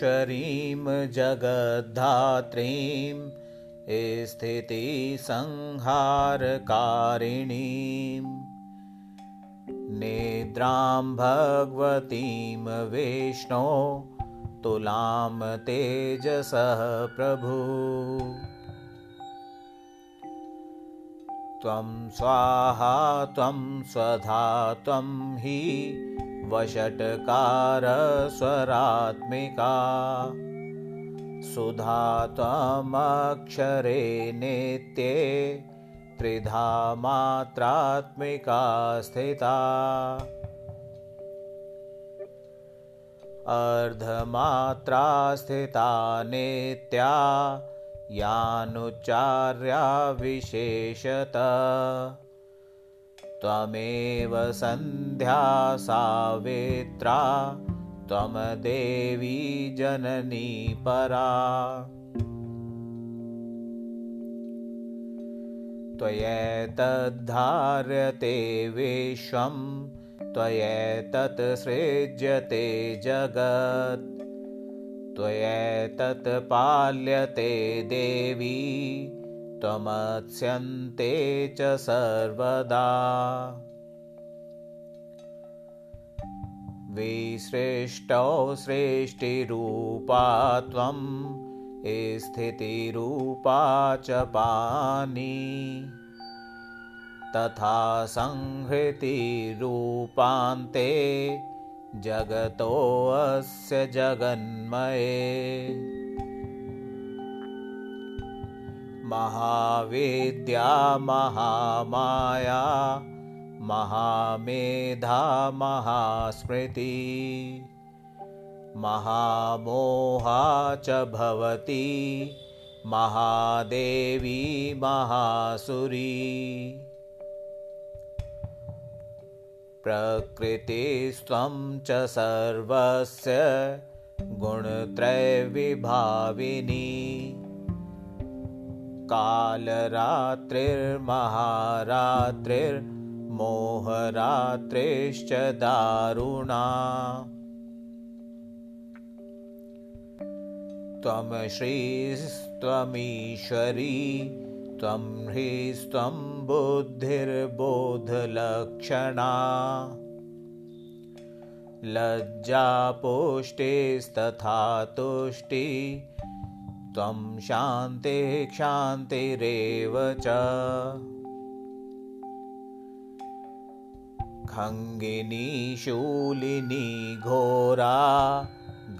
शरीं जगद्धात्रीं स्थितिसंहारकारिणीं निद्रां भगवतीं विष्णो तुलां तेजसः प्रभु। त्वं स्वाहा त्वं स्वधा त्वं हि वषट्कारस्वरात्मिका सुधा त्वमक्षरे नित्ये त्रिधा मात्रात्मिका स्थिता। अर्धमात्रा स्थिता नित्या यानुच्चार्या विशेषतः त्वमेव संध्या सावित्रा त्वं देवी जननी परा। त्वयैतद्धार्यते विश्वं त्वयैतत्सृज्यते जगत् त्वयैतत्पाल्यते देवी त्वमत्स्यन्ते च सर्वदा। विसृष्टौ सृष्टिरूपा त्वं स्थितिरूपा च पाणि तथा संहृतिरूपान्ते जगतोऽस्य जगन्मये। महाविद्या महामाया महामेधा महास्मृति महामोहा च भवति महादेवी महासुरी। प्रकृतिस्त्वं च सर्वस्य गुणत्रयविभाविनी कालरात्रिर्महारात्रिर्मोहरात्रिश्च दारुणा। त्वं श्रीस्त्वमीश्वरी त्वं ह्रीस्त्वं बुद्धिर्बोधलक्षणा लज्जापुष्टिस्तथा तुष्टि त्वं शान्तिः क्षान्तिरेव च। खङ्गिनी शूलिनी घोरा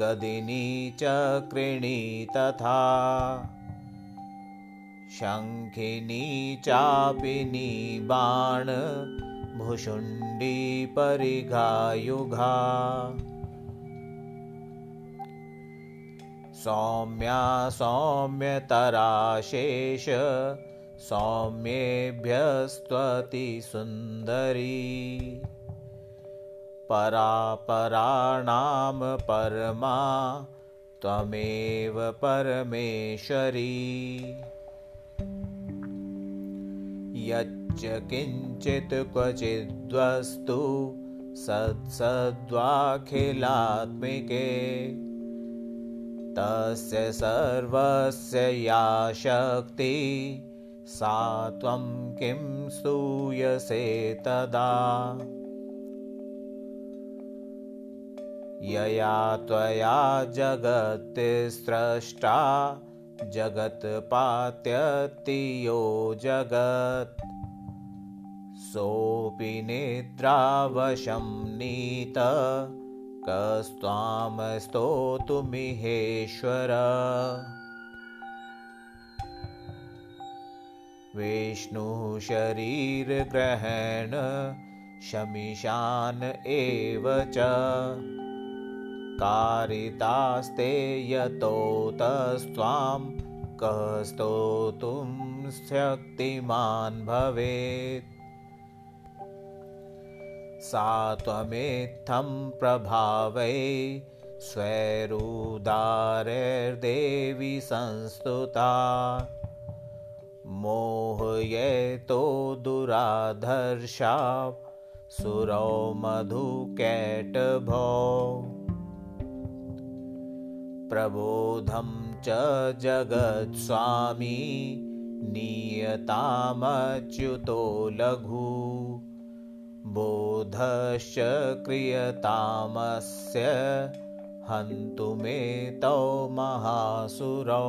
गदिनी चक्रिणी तथा शङ्खिनी चापिनी बाण भुषुण्डी परिघायुघा। सौम्या सौम्यतरा शेष सौम्येभ्यस्त्वति सुंदरी परा पराणाम परमा त्वमेव परमेश्वरी। यच्च किंचित् क्वचिद्वस्तु सत्सद्वाखिलात्मिके तस्य सर्वस्य या शक्ति सा त्वं किं स्तूयसे तदा। यया त्वया जगत्सृष्टा जगत्पात्यति यो जगत् सोऽपि निद्रावशं नीतः कस्त्वां स्तोतुमिहेश्वर। विष्णुः शरीरग्रहण शमिशान एव च कारितास्ते यतोतस्त्वां कः स्तोतुं शक्तिमान् भवेत्। सा त्वमेत्थं प्रभावै स्वैरुदारैर्देवी संस्तुता मोहयेतो दुराधर्षा सुरौ मधुकैटभौ। प्रबोधं च जगत्स्वामी नियतामच्युतो लघु बोधश्च क्रियतामस्य हन्तुमेतौ महासुरौ।